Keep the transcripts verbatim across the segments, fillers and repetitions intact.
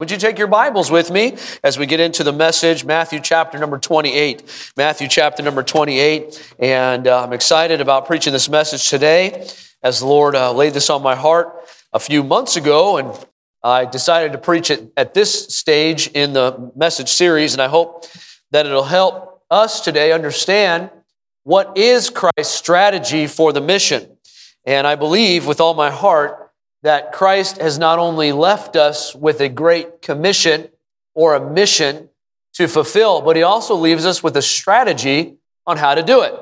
Would you take your Bibles with me as we get into the message, Matthew chapter number twenty-eight. Matthew chapter number twenty-eight, and uh, I'm excited about preaching this message today as the Lord uh, laid this on my heart a few months ago, and I decided to preach it at this stage in the message series, and I hope that it'll help us today understand what is Christ's strategy for the mission. And I believe with all my heart that Christ has not only left us with a great commission or a mission to fulfill, but he also leaves us with a strategy on how to do it.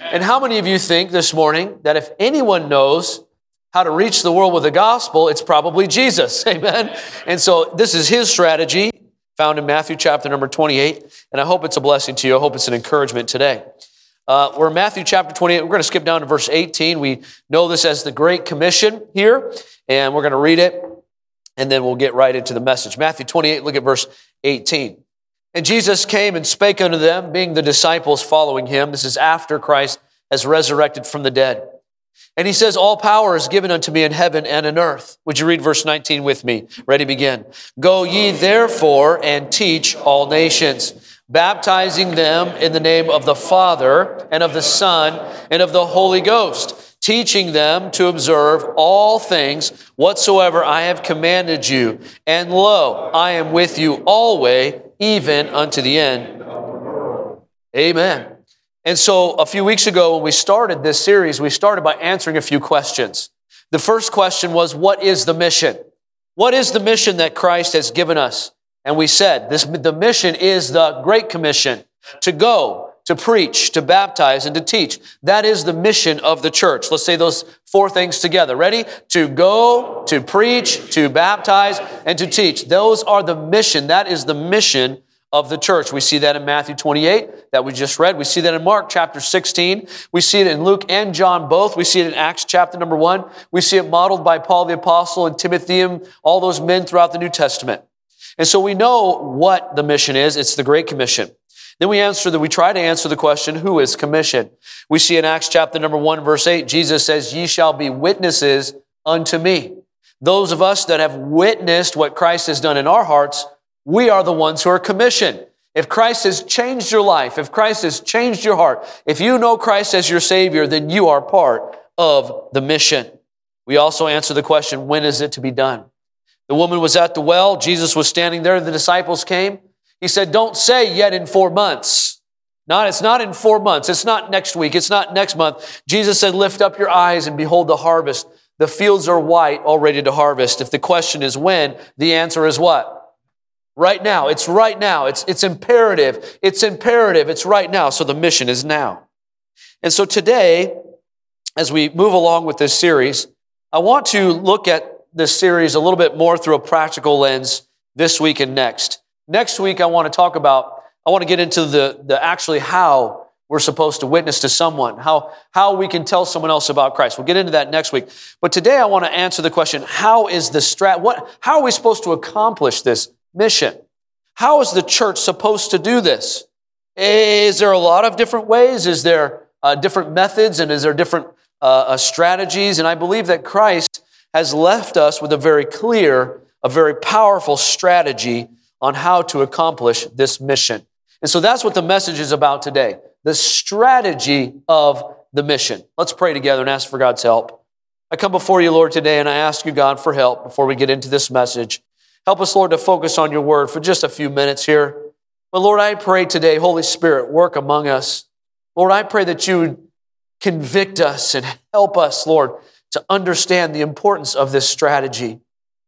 And how many of you think this morning that if anyone knows how to reach the world with the gospel, it's probably Jesus? Amen. And so this is his strategy found in Matthew chapter number twenty-eight, and I hope it's a blessing to you. I hope it's an encouragement today. Uh, we're in Matthew chapter twenty-eight. We're going to skip down to verse eighteen. We know this as the Great Commission here, and we're going to read it, and then we'll get right into the message. Matthew twenty-eight, look at verse eighteen. And Jesus came and spake unto them, being the disciples following him. This is after Christ has resurrected from the dead. And he says, all power is given unto me in heaven and in earth. Would you read verse nineteen with me? Ready, begin. Go ye therefore and teach all nations, baptizing them in the name of the Father and of the Son and of the Holy Ghost, teaching them to observe all things whatsoever I have commanded you. And lo, I am with you always, even unto the end. Amen. And so a few weeks ago when we started this series, we started by answering a few questions. The first question was, what is the mission? What is the mission that Christ has given us? And we said, this, the mission is the Great Commission, to go, to preach, to baptize, and to teach. That is the mission of the church. Let's say those four things together. Ready? To go, to preach, to baptize, and to teach. Those are the mission. That is the mission of the church. We see that in Matthew twenty-eight that we just read. We see that in Mark chapter sixteen. We see it in Luke and John both. We see it in Acts chapter number one. We see it modeled by Paul the Apostle and Timothy and all those men throughout the New Testament. And so we know what the mission is. It's the Great Commission. Then we answer that. We try to answer the question, who is commissioned? We see in Acts chapter number one, verse eight, Jesus says, ye shall be witnesses unto me. Those of us that have witnessed what Christ has done in our hearts, we are the ones who are commissioned. If Christ has changed your life, if Christ has changed your heart, if you know Christ as your Savior, then you are part of the mission. We also answer the question, when is it to be done? The woman was at the well. Jesus was standing there. The disciples came. He said, don't say yet in four months. Not, it's not in four months. It's not next week. It's not next month. Jesus said, lift up your eyes and behold the harvest. The fields are white, all ready to harvest. If the question is when, the answer is what? Right now. It's right now. It's, it's imperative. It's imperative. It's right now. So the mission is now. And so today, as we move along with this series, I want to look at this series a little bit more through a practical lens this week and next. Next week, I want to talk about, I want to get into the, the actually how we're supposed to witness to someone, how, how we can tell someone else about Christ. We'll get into that next week. But today, I want to answer the question, how is the strat, what, how are we supposed to accomplish this mission? How is the church supposed to do this? Is there a lot of different ways? Is there uh, different methods? And is there different uh, uh, strategies? And I believe that Christ has left us with a very clear, a very powerful strategy on how to accomplish this mission. And so that's what the message is about today, the strategy of the mission. Let's pray together and ask for God's help. I come before you, Lord, today, and I ask you, God, for help before we get into this message. Help us, Lord, to focus on your word for just a few minutes here. But Lord, I pray today, Holy Spirit, work among us. Lord, I pray that you would convict us and help us, Lord, to understand the importance of this strategy.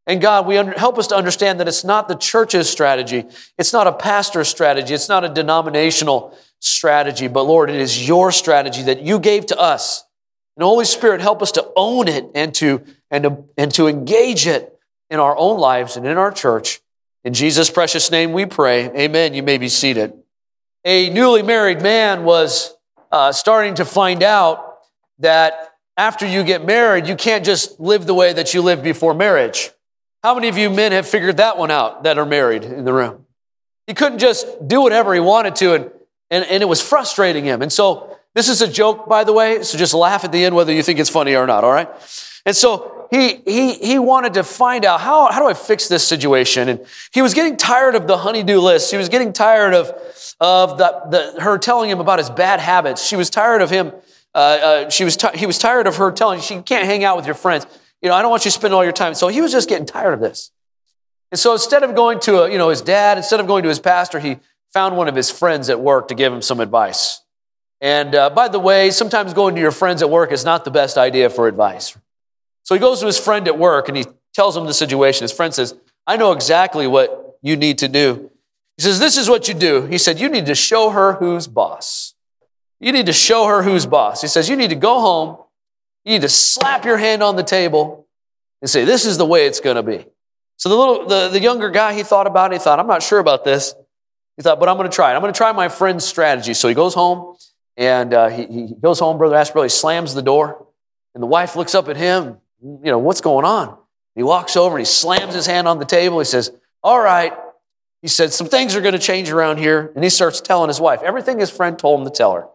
And God, we under, help us to understand that it's not the church's strategy. It's not a pastor's strategy. It's not a denominational strategy. But Lord, it is your strategy that you gave to us. And Holy Spirit, help us to own it and to, and to, and to engage it in our own lives and in our church. In Jesus' precious name we pray. Amen. You may be seated. A newly married man was uh, starting to find out that after you get married, you can't just live the way that you lived before marriage. How many of you men have figured that one out that are married in the room? He couldn't just do whatever he wanted to, and, and, and it was frustrating him. And so this is a joke, by the way, so just laugh at the end whether you think it's funny or not, all right? And so he he he wanted to find out, how, how do I fix this situation? And he was getting tired of the honey-do list. He was getting tired of, of the, the her telling him about his bad habits. She was tired of him. Uh, uh, she was t- he was tired of her telling him, you can't hang out with your friends. You know, I don't want you to spend all your time. So he was just getting tired of this. And so instead of going to a, you know his dad, instead of going to his pastor, he found one of his friends at work to give him some advice. And uh, by the way, sometimes going to your friends at work is not the best idea for advice. So he goes to his friend at work and he tells him the situation. His friend says, I know exactly what you need to do. He says, this is what you do. He said, you need to show her who's boss. You need to show her who's boss. He says, you need to go home. You need to slap your hand on the table and say, this is the way it's going to be. So the little, the, the younger guy, he thought about it. He thought, I'm not sure about this. He thought, but I'm going to try it. I'm going to try my friend's strategy. So he goes home and uh, he, he goes home, brother asks, brother, he slams the door and the wife looks up at him. You know, what's going on? He walks over and he slams his hand on the table. He says, all right. He said, some things are going to change around here. And he starts telling his wife everything his friend told him to tell her.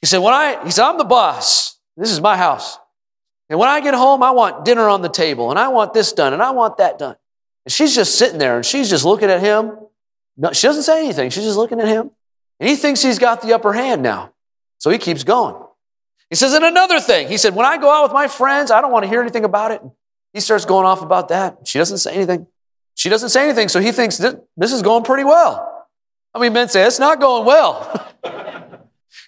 He said, when I, he said, I'm the boss. This is my house. And when I get home, I want dinner on the table, and I want this done, and I want that done. And she's just sitting there, and she's just looking at him. No, she doesn't say anything. She's just looking at him. And he thinks he's got the upper hand now. So he keeps going. He says, and another thing. He said, when I go out with my friends, I don't want to hear anything about it. He starts going off about that. She doesn't say anything. She doesn't say anything, so he thinks this is going pretty well. I mean, men say, it's not going well.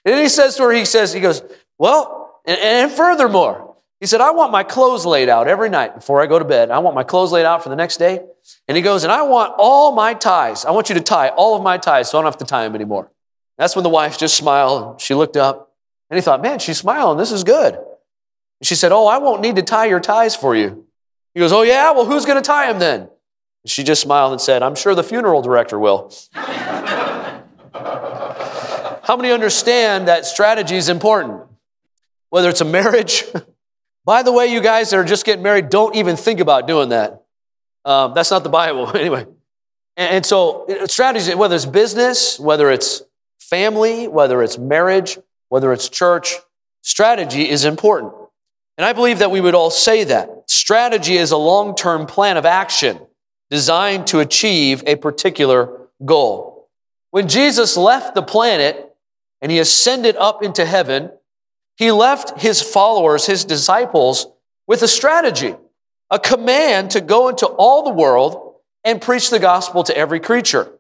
And then he says to her, he says, he goes, well, And, and furthermore, he said, I want my clothes laid out every night before I go to bed. I want my clothes laid out for the next day. And he goes, and I want all my ties. I want you to tie all of my ties so I don't have to tie them anymore. That's when the wife just smiled. She looked up and he thought, man, she's smiling. This is good. And she said, oh, I won't need to tie your ties for you. He goes, oh yeah? Well, who's going to tie them then? And she just smiled and said, I'm sure the funeral director will. How many understand that strategy is important? Whether it's a marriage. By the way, you guys that are just getting married, don't even think about doing that. Um, that's not the Bible, anyway. And, and so strategies, whether it's business, whether it's family, whether it's marriage, whether it's church, strategy is important. And I believe that we would all say that. Strategy is a long-term plan of action designed to achieve a particular goal. When Jesus left the planet and he ascended up into heaven, he left his followers, his disciples, with a strategy, a command to go into all the world and preach the gospel to every creature.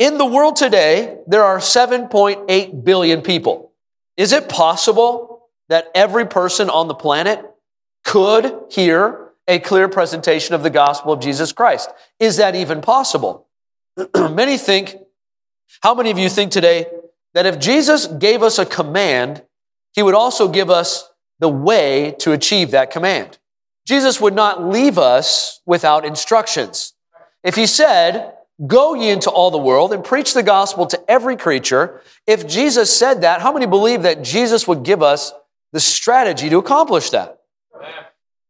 In the world today, there are seven point eight billion people. Is it possible that every person on the planet could hear a clear presentation of the gospel of Jesus Christ? Is that even possible? Many think, how many of you think today that if Jesus gave us a command, he would also give us the way to achieve that command? Jesus would not leave us without instructions. If he said, go ye into all the world and preach the gospel to every creature, if Jesus said that, how many believe that Jesus would give us the strategy to accomplish that?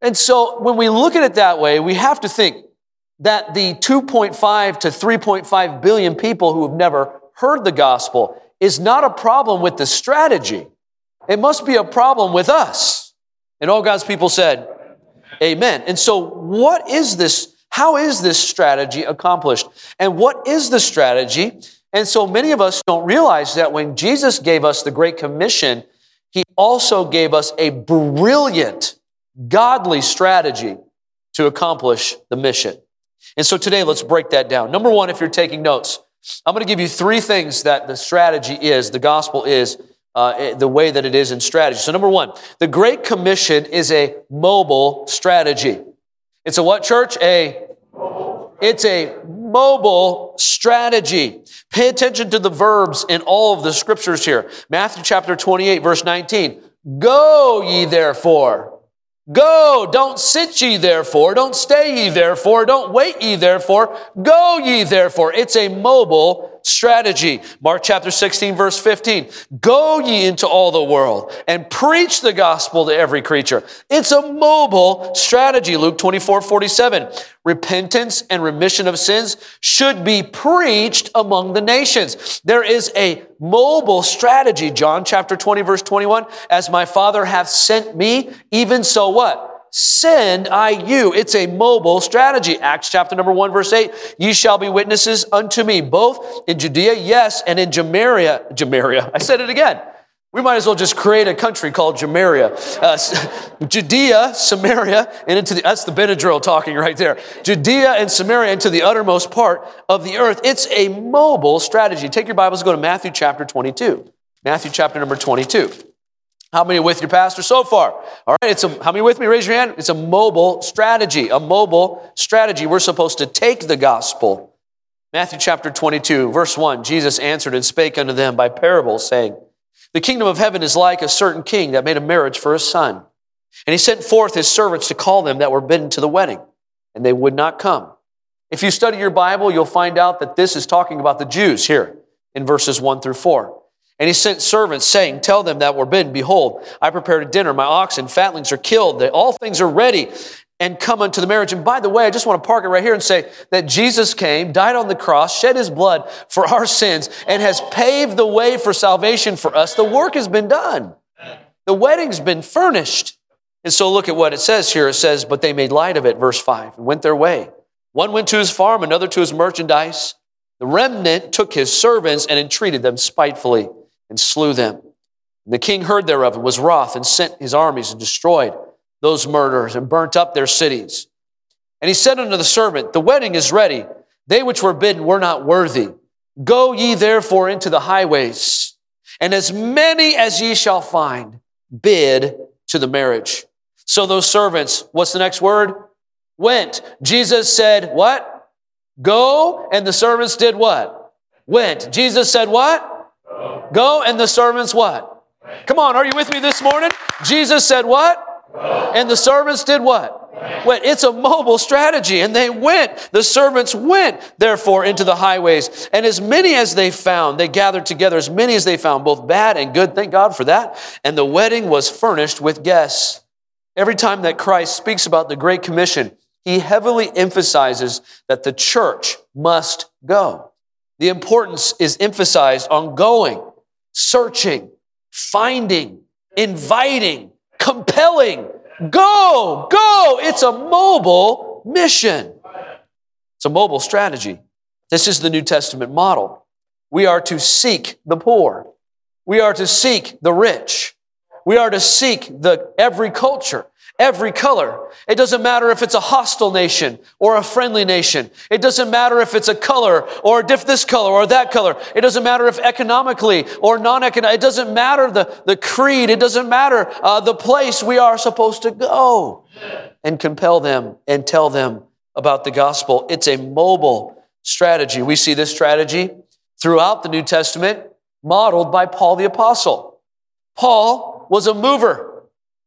And so when we look at it that way, we have to think that the two point five to three point five billion people who have never heard the gospel is not a problem with the strategy. It must be a problem with us. And all God's people said, amen. And so what is this? How is this strategy accomplished? And what is the strategy? And so many of us don't realize that when Jesus gave us the Great Commission, he also gave us a brilliant, godly strategy to accomplish the mission. And so today, let's break that down. Number one, if you're taking notes, I'm going to give you three things that the strategy is, the gospel is, Uh, the way that it is in strategy. So number one, the Great Commission is a mobile strategy. It's a what, church? A mobile. It's a mobile strategy. Pay attention to the verbs in all of the scriptures here. Matthew chapter twenty-eight, verse nineteen. Go ye therefore. Go, don't sit ye therefore. Don't stay ye therefore. Don't wait ye therefore. Go ye therefore. It's a mobile strategy. Mark chapter sixteen, verse fifteen. Go ye into all the world and preach the gospel to every creature. It's a mobile strategy. Luke twenty-four, forty-seven. Repentance and remission of sins should be preached among the nations. There is a mobile strategy. John chapter twenty, verse twenty-one. As my Father hath sent me, even so what? send I you. It's a mobile strategy. Acts chapter number one, verse eight, ye shall be witnesses unto me, both in Judea, yes, and in Samaria. Samaria. I said it again. We might as well just create a country called Samaria. Uh, Judea, Samaria, and into the, that's the Benadryl talking right there. Judea and Samaria into the uttermost part of the earth. It's a mobile strategy. Take your Bibles, go to Matthew chapter twenty-two. Matthew chapter number twenty-two. How many with your pastor so far? All right, it's a, how many with me? Raise your hand. It's a mobile strategy, a mobile strategy. We're supposed to take the gospel. Matthew chapter twenty-two, verse one, Jesus answered and spake unto them by parables, saying, the kingdom of heaven is like a certain king that made a marriage for his son. And he sent forth his servants to call them that were bidden to the wedding, and they would not come. If you study your Bible, you'll find out that this is talking about the Jews here in verses one through four. And he sent servants, saying, tell them that were bidden, behold, I prepared a dinner, my oxen, fatlings are killed, all things are ready, and come unto the marriage. And by the way, I just want to park it right here and say that Jesus came, died on the cross, shed his blood for our sins, and has paved the way for salvation for us. The work has been done. The wedding's been furnished. And so look at what it says here. It says, but they made light of it, verse five, and went their way. One went to his farm, another to his merchandise. The remnant took his servants and entreated them spitefully, and slew them. And the king heard thereof and was wroth, and sent his armies and destroyed those murderers, and burnt up their cities. And he said unto the servant, the wedding is ready. They which were bidden were not worthy. Go ye therefore into the highways, and as many as ye shall find, bid to the marriage. So those servants, what's the next word? Went. Jesus said, what? Go, and the servants did what? Went. Jesus said what? Go, and the servants what? Went. Come on, are you with me this morning? Jesus said what? Go. And the servants did what? Went. Went. It's a mobile strategy, and they went. The servants went, therefore, into the highways. And as many as they found, they gathered together, as many as they found, both bad and good. Thank God for that. And the wedding was furnished with guests. Every time that Christ speaks about the Great Commission, he heavily emphasizes that the church must go. The importance is emphasized on going, searching, finding, inviting, compelling. Go, go. It's a mobile mission. It's a mobile strategy. This is the New Testament model. We are to seek the poor. We are to seek the rich. We are to seek the every culture, every color. It doesn't matter if it's a hostile nation or a friendly nation. It doesn't matter if it's a color or diff this color or that color. It doesn't matter if economically or non-economic. It doesn't matter the, the creed. It doesn't matter uh, the place. We are supposed to go and compel them and tell them about the gospel. It's a mobile strategy. We see this strategy throughout the New Testament modeled by Paul the Apostle. Paul was a mover.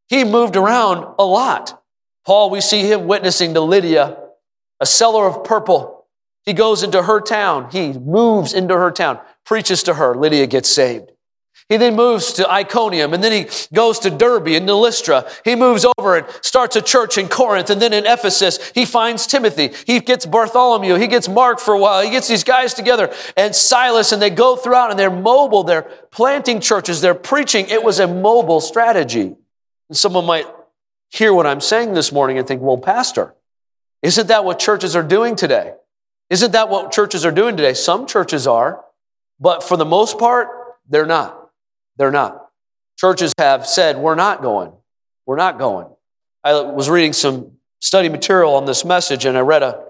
He moved around a lot. Paul, we see him witnessing to Lydia, a seller of purple. He goes into her town. He moves into her town, preaches to her. Lydia gets saved. He then moves to Iconium, and then he goes to Derbe and to Lystra. He moves over and starts a church in Corinth, and then in Ephesus, he finds Timothy. He gets Bartholomew. He gets Mark for a while. He gets these guys together and Silas, and they go throughout, and they're mobile. They're planting churches. They're preaching. It was a mobile strategy. And someone might hear what I'm saying this morning and think, well, Pastor, isn't that what churches are doing today? Isn't that what churches are doing today? Some churches are, but for the most part, they're not. They're not. Churches have said, we're not going. We're not going. I was reading some study material on this message, and I read a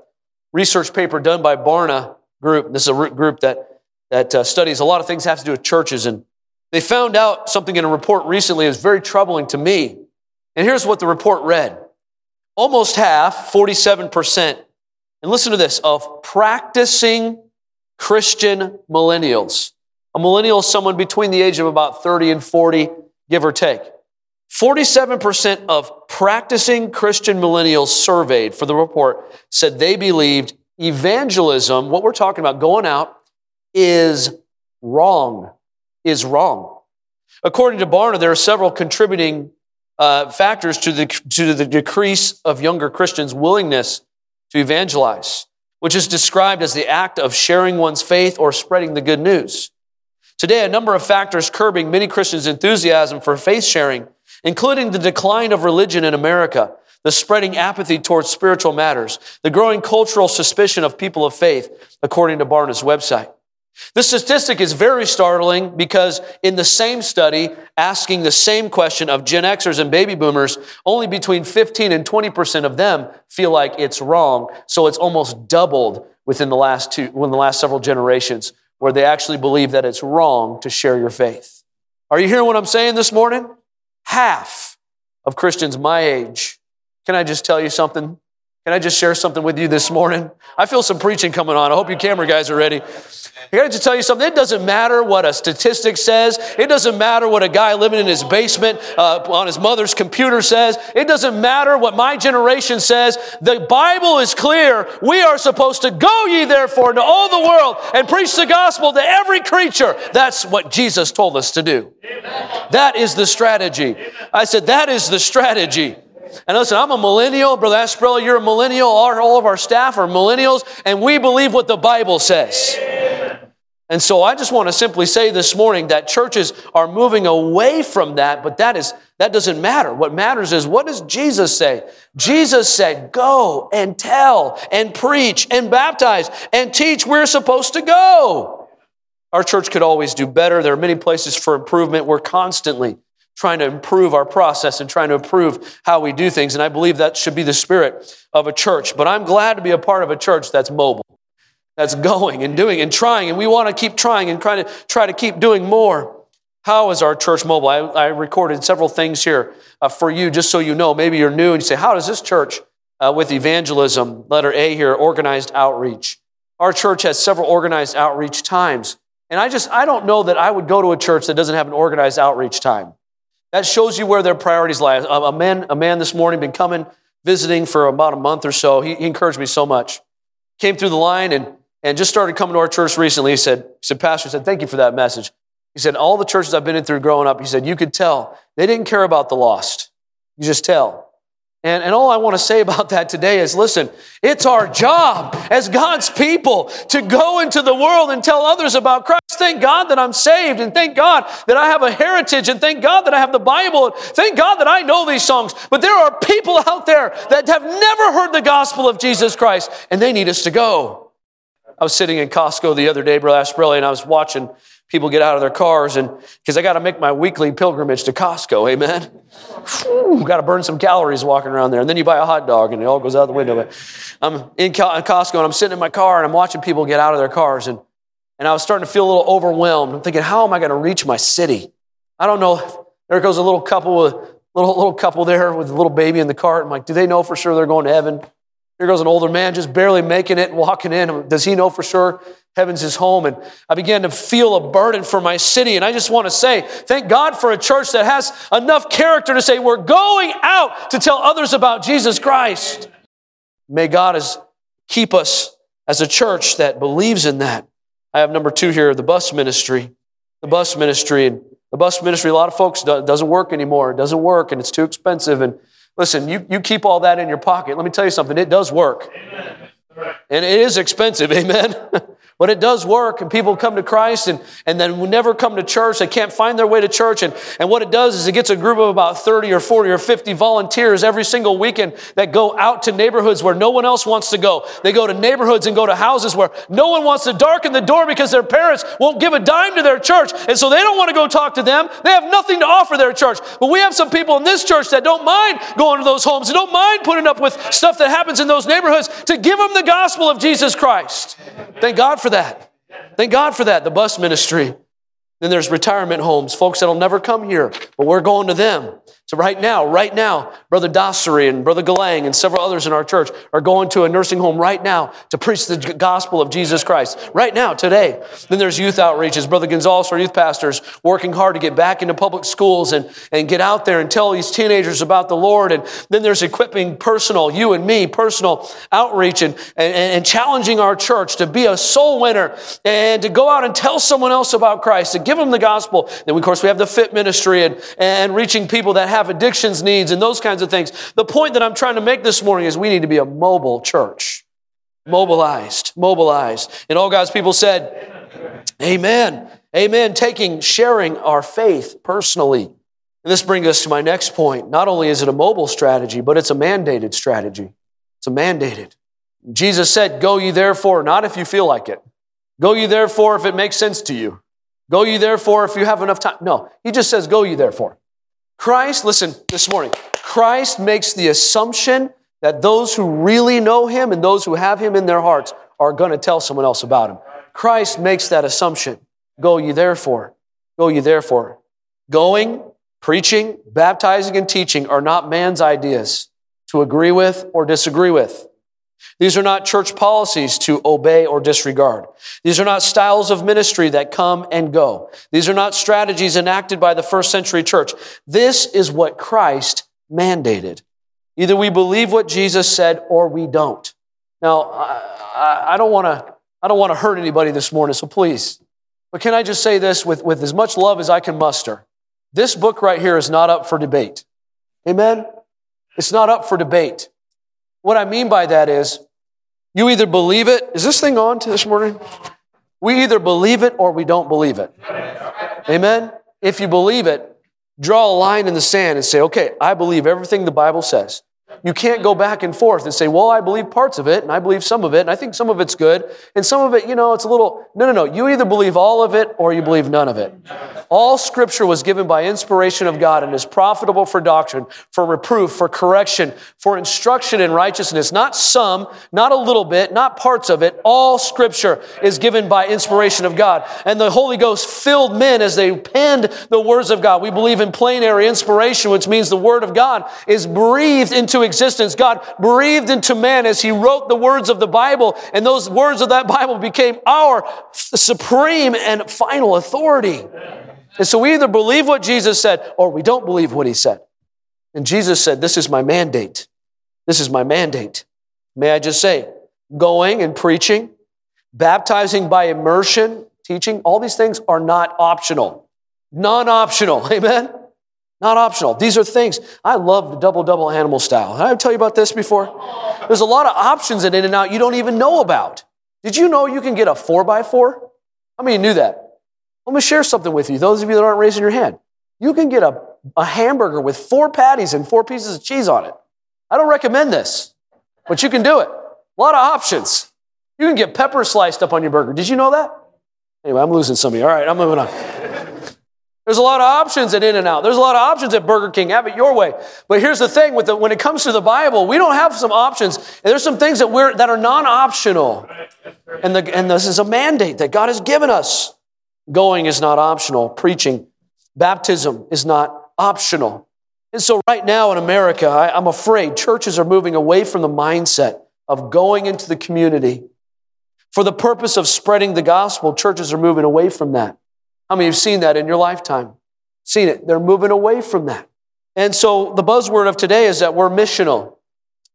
research paper done by Barna Group. This is a group that, that uh, studies a lot of things that have to do with churches. And they found out something in a report recently that was very troubling to me. And here's what the report read. Almost half, forty-seven percent, and listen to this, of practicing Christian millennials. A millennial is someone between the age of about thirty and forty, give or take. forty-seven percent of practicing Christian millennials surveyed for the report said they believed evangelism, what we're talking about, going out, is wrong, is wrong. According to Barna, there are several contributing uh, factors to the, to the decrease of younger Christians' willingness to evangelize, which is described as the act of sharing one's faith or spreading the good news. Today, a number of factors curbing many Christians' enthusiasm for faith sharing, including the decline of religion in America, the spreading apathy towards spiritual matters, the growing cultural suspicion of people of faith, according to Barna's website. This statistic is very startling because in the same study, asking the same question of Gen Xers and baby boomers, only between fifteen and twenty percent of them feel like it's wrong. So it's almost doubled within the last two, within the last several generations where they actually believe that it's wrong to share your faith. Are you hearing what I'm saying this morning? Half of Christians my age. Can I just tell you something? Can I just share something with you this morning? I feel some preaching coming on. I hope you camera guys are ready. I got to tell you something. It doesn't matter what a statistic says. It doesn't matter what a guy living in his basement uh, on his mother's computer says. It doesn't matter what my generation says. The Bible is clear. We are supposed to go ye therefore into all the world and preach the gospel to every creature. That's what Jesus told us to do. Amen. That is the strategy. I said, that is the strategy. And listen, I'm a millennial. Brother Asprella, you're a millennial. Our, all of our staff are millennials, and we believe what the Bible says. Amen. And so I just want to simply say this morning that churches are moving away from that, but that is that doesn't matter. What matters is, what does Jesus say? Jesus said, go and tell and preach and baptize and teach. We're supposed to go. Our church could always do better. There are many places for improvement. We're constantly trying to improve our process and trying to improve how we do things. And I believe that should be the spirit of a church. But I'm glad to be a part of a church that's mobile, that's going and doing and trying. And we want to keep trying and try to, try to keep doing more. How is our church mobile? I, I recorded several things here uh, for you, just so you know. Maybe you're new and you say, how does this church uh, with evangelism, letter A here, organized outreach? Our church has several organized outreach times. And I just, I don't know that I would go to a church that doesn't have an organized outreach time. That shows you where their priorities lie. A man, a man this morning, been coming, visiting for about a month or so. He, he encouraged me so much. Came through the line and, and just started coming to our church recently. He said, he said, Pastor, he said, thank you for that message. He said, all the churches I've been in through growing up, he said, you could tell they didn't care about the lost. You just tell. And, and all I want to say about that today is, listen, it's our job as God's people to go into the world and tell others about Christ. Thank God that I'm saved, and thank God that I have a heritage, and thank God that I have the Bible, and thank God that I know these songs. But there are people out there that have never heard the gospel of Jesus Christ, and they need us to go. I was sitting in Costco the other day, Brother Asprelli, and I was watching people get out of their cars, and because I got to make my weekly pilgrimage to Costco, amen. Got to burn some calories walking around there, and then you buy a hot dog, and it all goes out the window. But I'm in Costco, and I'm sitting in my car, and I'm watching people get out of their cars, and and I was starting to feel a little overwhelmed. I'm thinking, how am I going to reach my city? I don't know. There goes a little couple with little little couple there with a little baby in the cart. I'm like, do they know for sure they're going to heaven? Here goes an older man just barely making it, walking in. Does he know for sure heaven's his home? And I began to feel a burden for my city. And I just want to say, thank God for a church that has enough character to say, we're going out to tell others about Jesus Christ. May God as, keep us as a church that believes in that. I have number two here, the bus ministry. The bus ministry. And the bus ministry, a lot of folks, do, doesn't work anymore. It doesn't work, and it's too expensive. And listen, you, you keep all that in your pocket. Let me tell you something. It does work. Amen. And it is expensive, amen? But it does work, and people come to Christ, and, and then will never come to church. They can't find their way to church. And, and what it does is it gets a group of about thirty or forty or fifty volunteers every single weekend that go out to neighborhoods where no one else wants to go. They go to neighborhoods and go to houses where no one wants to darken the door because their parents won't give a dime to their church. And so they don't want to go talk to them. They have nothing to offer their church. But we have some people in this church that don't mind going to those homes, and don't mind putting up with stuff that happens in those neighborhoods to give them the gospel of Jesus Christ. Thank God for that. Thank God for that, the bus ministry. Then there's retirement homes, folks that'll never come here, but we're going to them. So right now, right now, Brother Dossery and Brother Galang and several others in our church are going to a nursing home right now to preach the gospel of Jesus Christ. Right now, today. Then there's youth outreaches. Brother Gonzalez, our youth pastors, working hard to get back into public schools and, and get out there and tell these teenagers about the Lord. And then there's equipping personal, you and me, personal outreach and, and, and challenging our church to be a soul winner and to go out and tell someone else about Christ, to give them the gospel. Then, of course, we have the fit ministry and, and reaching people that have have addictions, needs, and those kinds of things. The point that I'm trying to make this morning is we need to be a mobile church. Mobilized, mobilized. And all God's people said, amen, amen, taking, sharing our faith personally. And this brings us to my next point. Not only is it a mobile strategy, but it's a mandated strategy. It's a mandated. Jesus said, go ye therefore, not if you feel like it. Go ye therefore if it makes sense to you. Go ye therefore if you have enough time. No, he just says, go ye therefore. Christ, listen this morning, Christ makes the assumption that those who really know him and those who have him in their hearts are going to tell someone else about him. Christ makes that assumption. Go ye therefore. Go ye therefore. Going, preaching, baptizing, and teaching are not man's ideas to agree with or disagree with. These are not church policies to obey or disregard. These are not styles of ministry that come and go. These are not strategies enacted by the first century church. This is what Christ mandated. Either we believe what Jesus said or we don't. Now, I, I don't want to I don't want to hurt anybody this morning, so please. But can I just say this with, with as much love as I can muster? This book right here is not up for debate. Amen? It's not up for debate. What I mean by that is, you either believe it. Is this thing on to this morning? We either believe it or we don't believe it. Amen? If you believe it, draw a line in the sand and say, okay, I believe everything the Bible says. You can't go back and forth and say, well, I believe parts of it, and I believe some of it, and I think some of it's good, and some of it, you know, it's a little... No, no, no. You either believe all of it or you believe none of it. All Scripture was given by inspiration of God and is profitable for doctrine, for reproof, for correction, for instruction in righteousness. Not some, not a little bit, not parts of it. All Scripture is given by inspiration of God. And the Holy Ghost filled men as they penned the words of God. We believe in plenary inspiration, which means the Word of God is breathed into existence. God breathed into man as he wrote the words of the Bible, and those words of that Bible became our supreme and final authority. And so we either believe what Jesus said or we don't believe what he said. And Jesus said, this is my mandate. This is my mandate. May I just say, going and preaching, baptizing by immersion, teaching, all these things are not optional. Non-optional. Amen? Not optional. These are things. I love the double-double animal style. Did I tell you about this before? There's a lot of options in In-N-Out you don't even know about. Did you know you can get a four by four? How many knew that? I'm going to share something with you, those of you that aren't raising your hand. You can get a, a hamburger with four patties and four pieces of cheese on it. I don't recommend this, but you can do it. A lot of options. You can get pepper sliced up on your burger. Did you know that? Anyway, I'm losing some of you. All right, I'm moving on. There's a lot of options at In-N-Out. There's a lot of options at Burger King. Have it your way. But here's the thing. With the, when it comes to the Bible, we don't have some options. And there's some things that we're that are non-optional. And, the, and this is a mandate that God has given us. Going is not optional. Preaching, baptism is not optional. And so right now in America, I, I'm afraid churches are moving away from the mindset of going into the community. For the purpose of spreading the gospel, churches are moving away from that. How many have seen that in your lifetime? Seen it. They're moving away from that. And so the buzzword of today is that we're missional.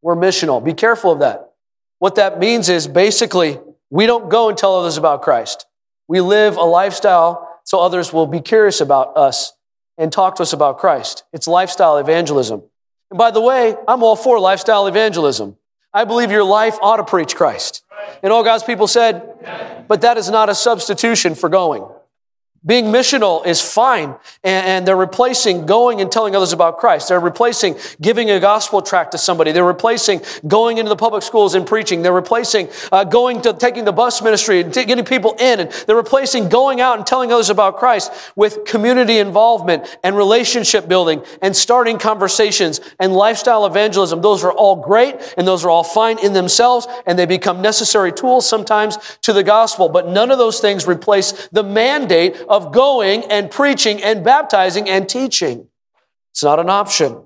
We're missional. Be careful of that. What that means is basically we don't go and tell others about Christ. We live a lifestyle so others will be curious about us and talk to us about Christ. It's lifestyle evangelism. And by the way, I'm all for lifestyle evangelism. I believe your life ought to preach Christ. And all God's people said, but that is not a substitution for going. Being missional is fine, and they're replacing going and telling others about Christ. They're replacing giving a gospel tract to somebody. They're replacing going into the public schools and preaching. They're replacing uh, going to taking the bus ministry and t- getting people in. And they're replacing going out and telling others about Christ with community involvement and relationship building and starting conversations and lifestyle evangelism. Those are all great, and those are all fine in themselves, and they become necessary tools sometimes to the gospel. But none of those things replace the mandate of going and preaching and baptizing and teaching. It's not an option.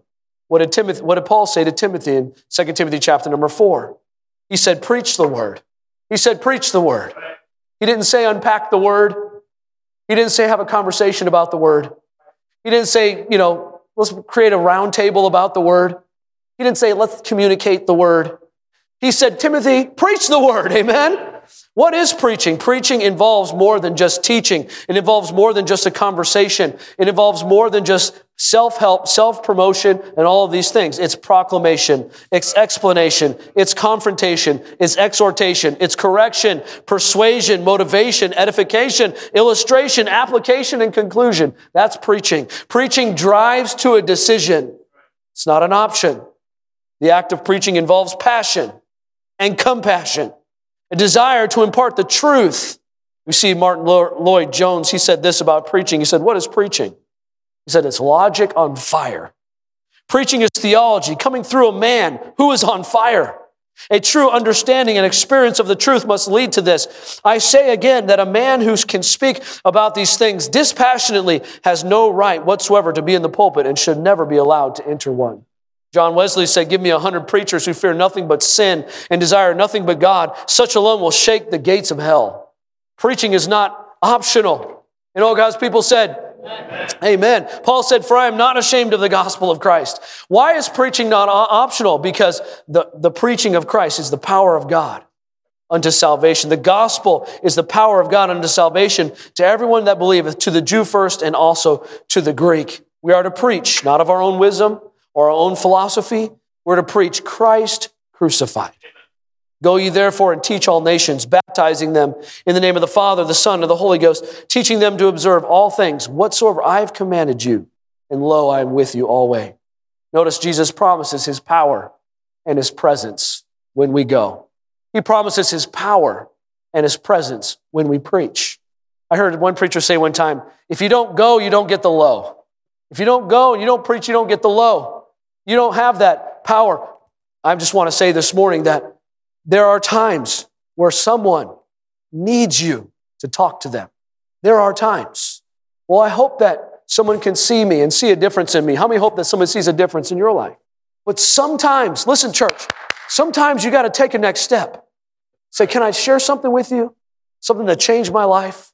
What did Timothy, what did Paul say to Timothy in Second Timothy chapter number four? He said, preach the word. He said, preach the word. He didn't say unpack the word. He didn't say have a conversation about the word. He didn't say, you know, let's create a round table about the word. He didn't say, let's communicate the word. He said, Timothy, preach the word. Amen. What is preaching? Preaching involves more than just teaching. It involves more than just a conversation. It involves more than just self-help, self-promotion, and all of these things. It's proclamation, it's explanation, it's confrontation, it's exhortation, it's correction, persuasion, motivation, edification, illustration, application, and conclusion. That's preaching. Preaching drives to a decision. It's not an option. The act of preaching involves passion and compassion, a desire to impart the truth. We see Martin Lloyd-Jones, he said this about preaching. He said, what is preaching? He said, it's logic on fire. Preaching is theology coming through a man who is on fire. A true understanding and experience of the truth must lead to this. I say again that a man who can speak about these things dispassionately has no right whatsoever to be in the pulpit and should never be allowed to enter one. John Wesley said, give me a hundred preachers who fear nothing but sin and desire nothing but God. Such alone will shake the gates of hell. Preaching is not optional. And all God's people said, amen. Amen. Paul said, for I am not ashamed of the gospel of Christ. Why is preaching not optional? Because the, the preaching of Christ is the power of God unto salvation. The gospel is the power of God unto salvation to everyone that believeth, to the Jew first and also to the Greek. We are to preach, not of our own wisdom, or our own philosophy. We're to preach Christ crucified. Go ye therefore and teach all nations, baptizing them in the name of the Father, the Son, and the Holy Ghost, teaching them to observe all things whatsoever I have commanded you, and lo, I am with you always. Notice Jesus promises his power and his presence when we go. He promises his power and his presence when we preach. I heard one preacher say one time, if you don't go, you don't get the low. If you don't go and you don't preach, you don't get the low. You don't have that power. I just want to say this morning that there are times where someone needs you to talk to them. There are times. Well, I hope that someone can see me and see a difference in me. How many hope that someone sees a difference in your life? But sometimes, listen, church, sometimes you got to take a next step. Say, can I share something with you? Something that changed my life?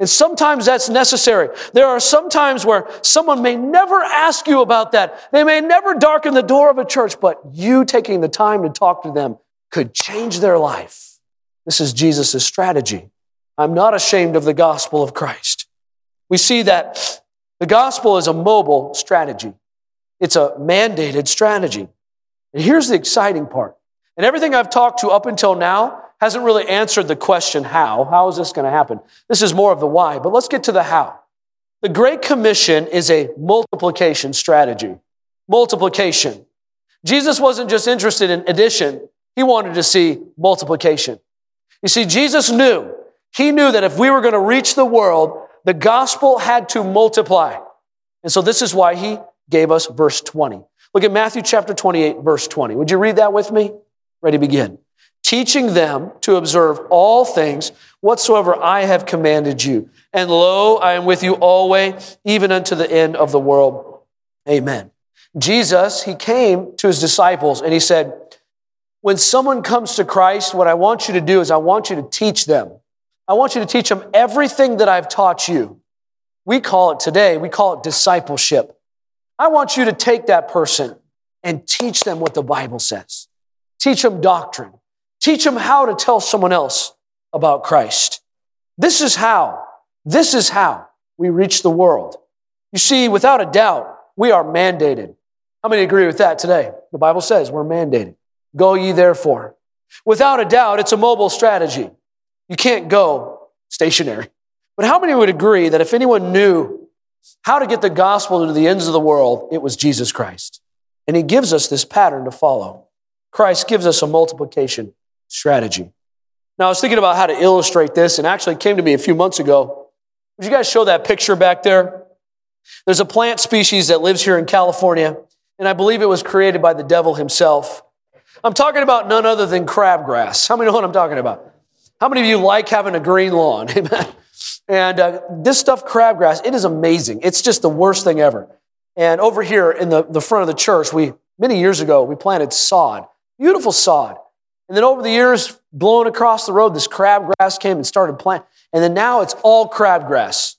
And sometimes that's necessary. There are some times where someone may never ask you about that. They may never darken the door of a church, but you taking the time to talk to them could change their life. This is Jesus' strategy. I'm not ashamed of the gospel of Christ. We see that the gospel is a mobile strategy. It's a mandated strategy. And here's the exciting part. And everything I've talked to up until now hasn't really answered the question, how? How is this going to happen? This is more of the why, but let's get to the how. The Great Commission is a multiplication strategy. Multiplication. Jesus wasn't just interested in addition. He wanted to see multiplication. You see, Jesus knew. He knew that if we were going to reach the world, the gospel had to multiply. And so this is why he gave us verse twenty. Look at Matthew chapter twenty-eight, verse twenty. Would you read that with me? Ready, begin. Teaching them to observe all things whatsoever I have commanded you. And lo, I am with you always, even unto the end of the world. Amen. Jesus, he came to his disciples and he said, when someone comes to Christ, what I want you to do is I want you to teach them. I want you to teach them everything that I've taught you. We call it today, we call it discipleship. I want you to take that person and teach them what the Bible says. Teach them doctrine. Teach them how to tell someone else about Christ. This is how, this is how we reach the world. You see, without a doubt, we are mandated. How many agree with that today? The Bible says we're mandated. Go ye therefore. Without a doubt, it's a mobile strategy. You can't go stationary. But how many would agree that if anyone knew how to get the gospel to the ends of the world, it was Jesus Christ? And he gives us this pattern to follow. Christ gives us a multiplication strategy. Now, I was thinking about how to illustrate this, and actually it came to me a few months ago. Would you guys show that picture back there? There's a plant species that lives here in California, and I believe it was created by the devil himself. I'm talking about none other than crabgrass. How many know what I'm talking about? How many of you like having a green lawn? Amen. And uh, this stuff, crabgrass, it is amazing. It's just the worst thing ever. And over here in the, the front of the church, we many years ago, we planted sod, beautiful sod. And then over the years, blowing across the road, this crabgrass came and started planting. And then now it's all crabgrass.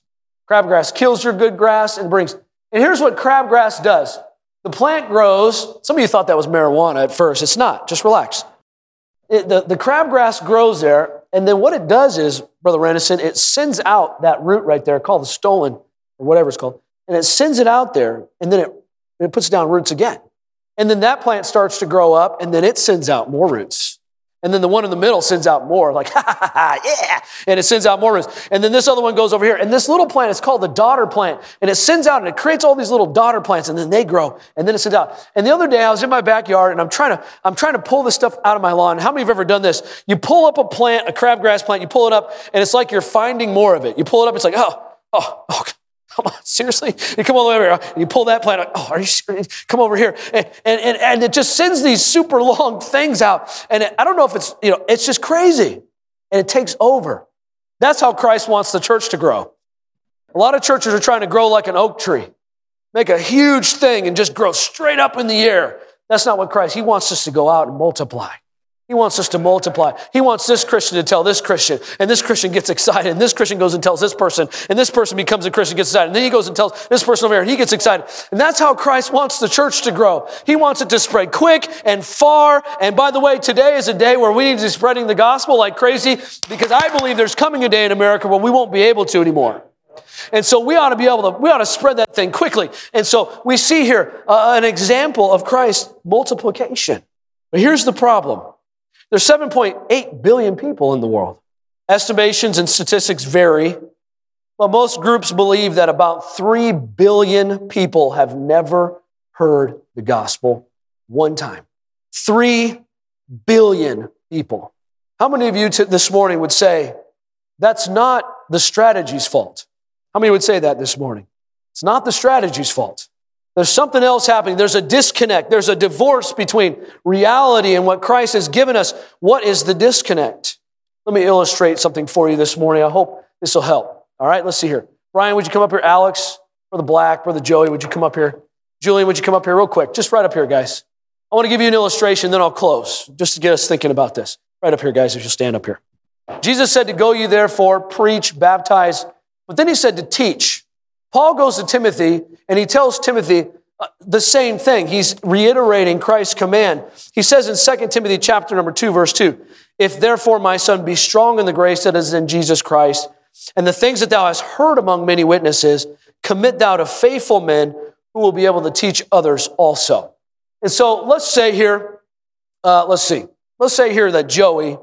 Crabgrass kills your good grass and brings. And here's what crabgrass does. The plant grows. Some of you thought that was marijuana at first. It's not. Just relax. It, the, the crabgrass grows there, And then what it does is, Brother Renison, it sends out that root right there called the stolon or whatever it's called, and it sends it out there, and then it, it puts down roots again. And then that plant starts to grow up, and then it sends out more roots. And then the one in the middle sends out more, like, ha, ha, ha, yeah, and it sends out more roots. And then this other one goes over here, and this little plant is called the daughter plant, and it sends out, and it creates all these little daughter plants, and then they grow, and then it sends out. And the other day, I was in my backyard, and I'm trying to I'm trying to pull this stuff out of my lawn. How many of you have ever done this? You pull up a plant, a crabgrass plant, you pull it up, and it's like you're finding more of it. You pull it up, it's like, oh, oh, oh, come on, seriously? You come all the way over here, and you pull that plant out. Oh, are you serious? Come over here. And, and, and, and it just sends these super long things out. And it, I don't know if it's, you know, it's just crazy. And it takes over. That's how Christ wants the church to grow. A lot of churches are trying to grow like an oak tree, make a huge thing and just grow straight up in the air. That's not what Christ, he wants us to go out and multiply. He wants us to multiply. He wants this Christian to tell this Christian, and this Christian gets excited, and this Christian goes and tells this person, and this person becomes a Christian, gets excited, and then he goes and tells this person over here, and he gets excited. And that's how Christ wants the church to grow. He wants it to spread quick and far. And by the way, today is a day where we need to be spreading the gospel like crazy, because I believe there's coming a day in America where we won't be able to anymore. And so we ought to be able to, we ought to spread that thing quickly. And so we see here uh, an example of Christ's multiplication. But here's the problem. There's seven point eight billion people in the world. Estimations and statistics vary, but most groups believe that about three billion people have never heard the gospel one time. three billion people. How many of you t- this morning would say, that's not the strategy's fault? How many would say that this morning? It's not the strategy's fault. There's something else happening. There's a disconnect. There's a divorce between reality and what Christ has given us. What is the disconnect? Let me illustrate something for you this morning. I hope this will help. All right, let's see here. Brian, would you come up here? Alex, Brother Black, Brother Joey, would you come up here? Julian, would you come up here real quick? Just right up here, guys. I want to give you an illustration, then I'll close, just to get us thinking about this. Right up here, guys, if you'll stand up here. Jesus said to go ye therefore, preach, baptize, but then he said to teach. Paul goes to Timothy, and he tells Timothy the same thing. He's reiterating Christ's command. He says in Second Timothy chapter number two, verse two, if therefore, my son, be strong in the grace that is in Jesus Christ, and the things that thou hast heard among many witnesses, commit thou to faithful men who will be able to teach others also. And so let's say here, uh, let's see, let's say here that Joey,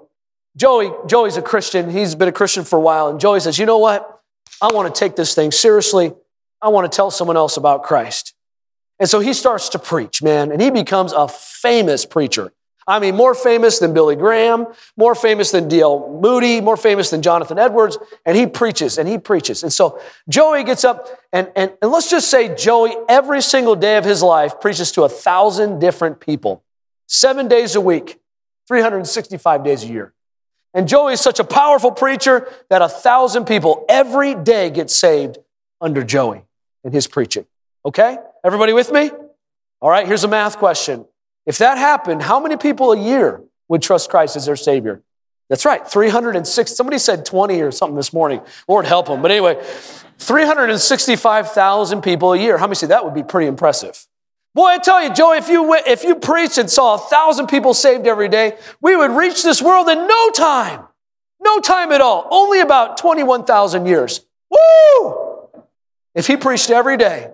Joey, Joey's a Christian. He's been a Christian for a while, and Joey says, you know what? I want to take this thing seriously. I want to tell someone else about Christ. And so he starts to preach, man, and he becomes a famous preacher. I mean, more famous than Billy Graham, more famous than D L Moody, more famous than Jonathan Edwards, and he preaches, and he preaches. And so Joey gets up, and, and, and let's just say Joey, every single day of his life, preaches to a thousand different people, seven days a week, three hundred sixty-five days a year. And Joey is such a powerful preacher that a thousand people every day get saved under Joey and his preaching. Okay? Everybody with me? All right, here's a math question. If that happened, how many people a year would trust Christ as their Savior? That's right, three hundred six. Somebody said twenty or something this morning. Lord help them. But anyway, three hundred sixty-five thousand people a year. How many say that would be pretty impressive? Boy, I tell you, Joey, if you went, if you preached and saw a thousand people saved every day, we would reach this world in no time. No time at all. Only about twenty-one thousand years. Woo! If he preached every day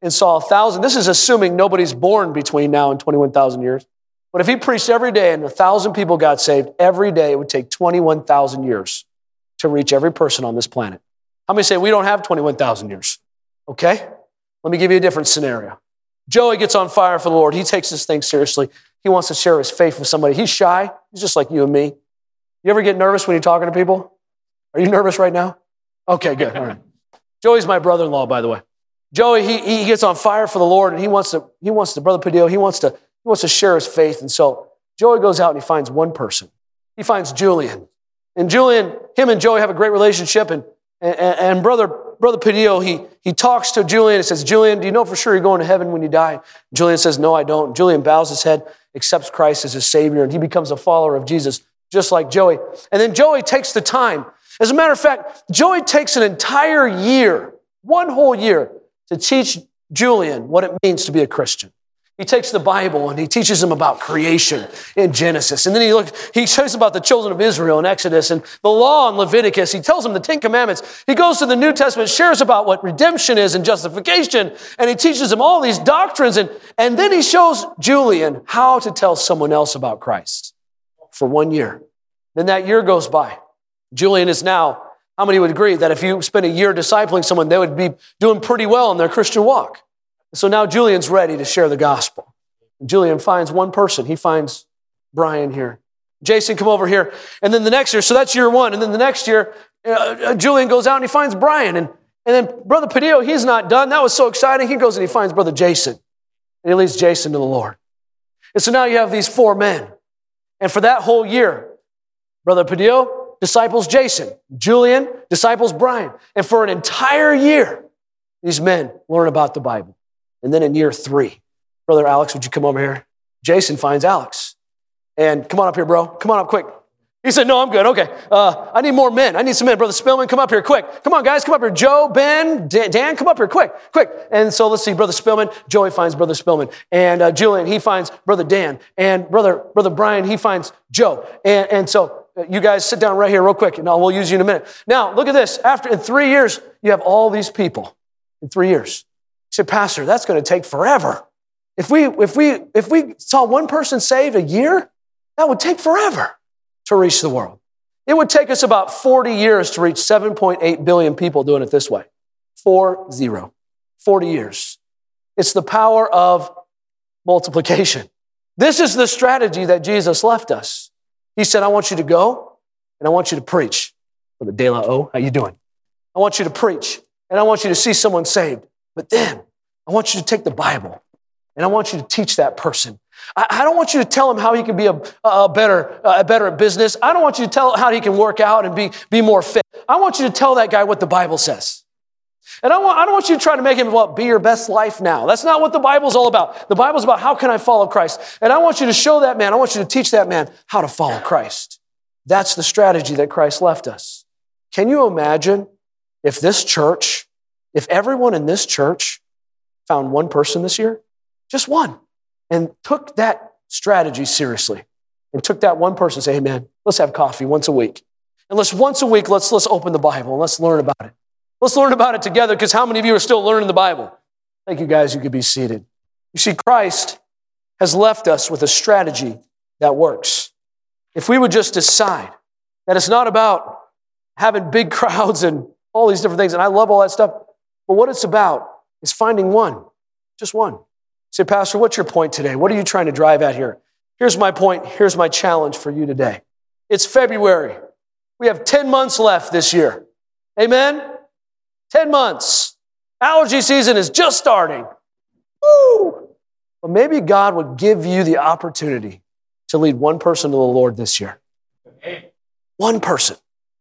and saw a thousand, this is assuming nobody's born between now and twenty-one thousand years. But if he preached every day and a thousand people got saved every day, it would take twenty-one thousand years to reach every person on this planet. How many say we don't have twenty-one thousand years? Okay? Let me give you a different scenario. Joey gets on fire for the Lord. He takes this thing seriously. He wants to share his faith with somebody. He's shy. He's just like you and me. You ever get nervous when you're talking to people? Are you nervous right now? Okay, good. All right. Joey's my brother-in-law, by the way. Joey, he, he gets on fire for the Lord, and he wants to, he wants to, Brother Padilla, he wants to, he wants to share his faith. And so Joey goes out and he finds one person. He finds Julian. And Julian, him and Joey have a great relationship, and and, and Brother Brother Padillo, he, he talks to Julian and says, Julian, do you know for sure you're going to heaven when you die? Julian says, no, I don't. Julian bows his head, accepts Christ as his Savior, and he becomes a follower of Jesus, just like Joey. And then Joey takes the time. As a matter of fact, Joey takes an entire year, one whole year, to teach Julian what it means to be a Christian. He takes the Bible and he teaches them about creation in Genesis. And then he looks, he shows about the children of Israel in Exodus and the law in Leviticus. He tells them the Ten Commandments. He goes to the New Testament, shares about what redemption is and justification, and he teaches them all these doctrines. And, and then he shows Julian how to tell someone else about Christ for one year. Then that year goes by. Julian is now, how many would agree that if you spent a year discipling someone, they would be doing pretty well in their Christian walk? So now Julian's ready to share the gospel. Julian finds one person. He finds Brian here. Jason, come over here. And then the next year, so that's year one. And then the next year, uh, Julian goes out and he finds Brian. And, and then Brother Padillo, he's not done. That was so exciting. He goes and he finds Brother Jason. And he leads Jason to the Lord. And so now you have these four men. And for that whole year, Brother Padillo disciples Jason. Julian disciples Brian. And for an entire year, these men learn about the Bible. And then in year three, Brother Alex, would you come over here? Jason finds Alex. And come on up here, bro. Come on up quick. He said, no, I'm good. Okay. Uh, I need more men. I need some men. Brother Spillman, come up here quick. Come on, guys. Come up here. Joe, Ben, Dan, come up here quick, quick. And so let's see. Brother Spillman, Joey finds Brother Spillman. And uh, Julian, he finds Brother Dan. And Brother Brother Brian, he finds Joe. And, and so you guys sit down right here real quick, and I'll, we'll use you in a minute. Now, look at this. After in three years, you have all these people in three years. He said, Pastor, that's going to take forever. If we if we, if we saw one person saved a year, that would take forever to reach the world. It would take us about forty years to reach seven point eight billion people doing it this way. Four zero. forty years. It's the power of multiplication. This is the strategy that Jesus left us. He said, I want you to go and I want you to preach. For the De La O, how you doing? I want you to preach and I want you to see someone saved. But then I want you to take the Bible and I want you to teach that person. I, I don't want you to tell him how he can be a, a better, a better at business. I don't want you to tell how he can work out and be, be more fit. I want you to tell that guy what the Bible says. And I, want, I don't want you to try to make him, well, be your best life now. That's not what the Bible's all about. The Bible's about how can I follow Christ? And I want you to show that man, I want you to teach that man how to follow Christ. That's the strategy that Christ left us. Can you imagine if this church If everyone in this church found one person this year, just one, and took that strategy seriously and took that one person and say, hey, man, let's have coffee once a week. And let's once a week, let's, let's open the Bible and let's learn about it. Let's learn about it together because how many of you are still learning the Bible? Thank you, guys. You could be seated. You see, Christ has left us with a strategy that works. If we would just decide that it's not about having big crowds and all these different things, and I love all that stuff, but what it's about is finding one, just one. You say, Pastor, what's your point today? What are you trying to drive at here? Here's my point. Here's my challenge for you today. It's February. We have ten months left this year. Amen? ten months. Allergy season is just starting. Woo! But maybe God would give you the opportunity to lead one person to the Lord this year. One person.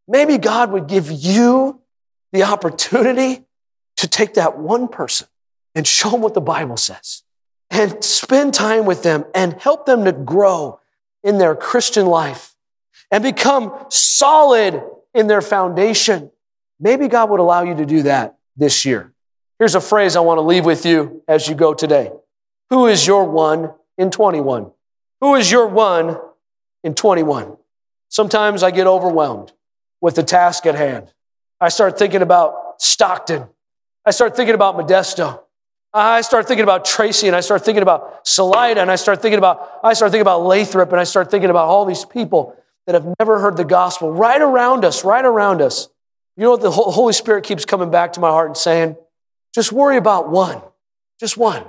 Maybe God would give you the opportunity to take that one person and show them what the Bible says and spend time with them and help them to grow in their Christian life and become solid in their foundation. Maybe God would allow you to do that this year. Here's a phrase I want to leave with you as you go today. Who is your one in twenty-one? Who is your one in twenty-one? Sometimes I get overwhelmed with the task at hand. I start thinking about Stockton. I start thinking about Modesto. I start thinking about Tracy, and I start thinking about Salida, and I start thinking about I start thinking about Lathrop, and I start thinking about all these people that have never heard the gospel right around us, right around us. You know what the Holy Spirit keeps coming back to my heart and saying? Just worry about one. Just one.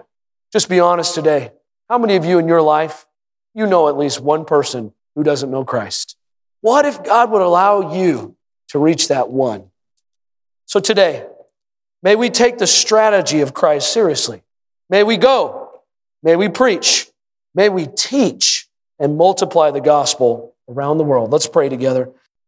Just be honest today. How many of you in your life, you know at least one person who doesn't know Christ? What if God would allow you to reach that one? So today, may we take the strategy of Christ seriously. May we go. May we preach. May we teach and multiply the gospel around the world. Let's pray together.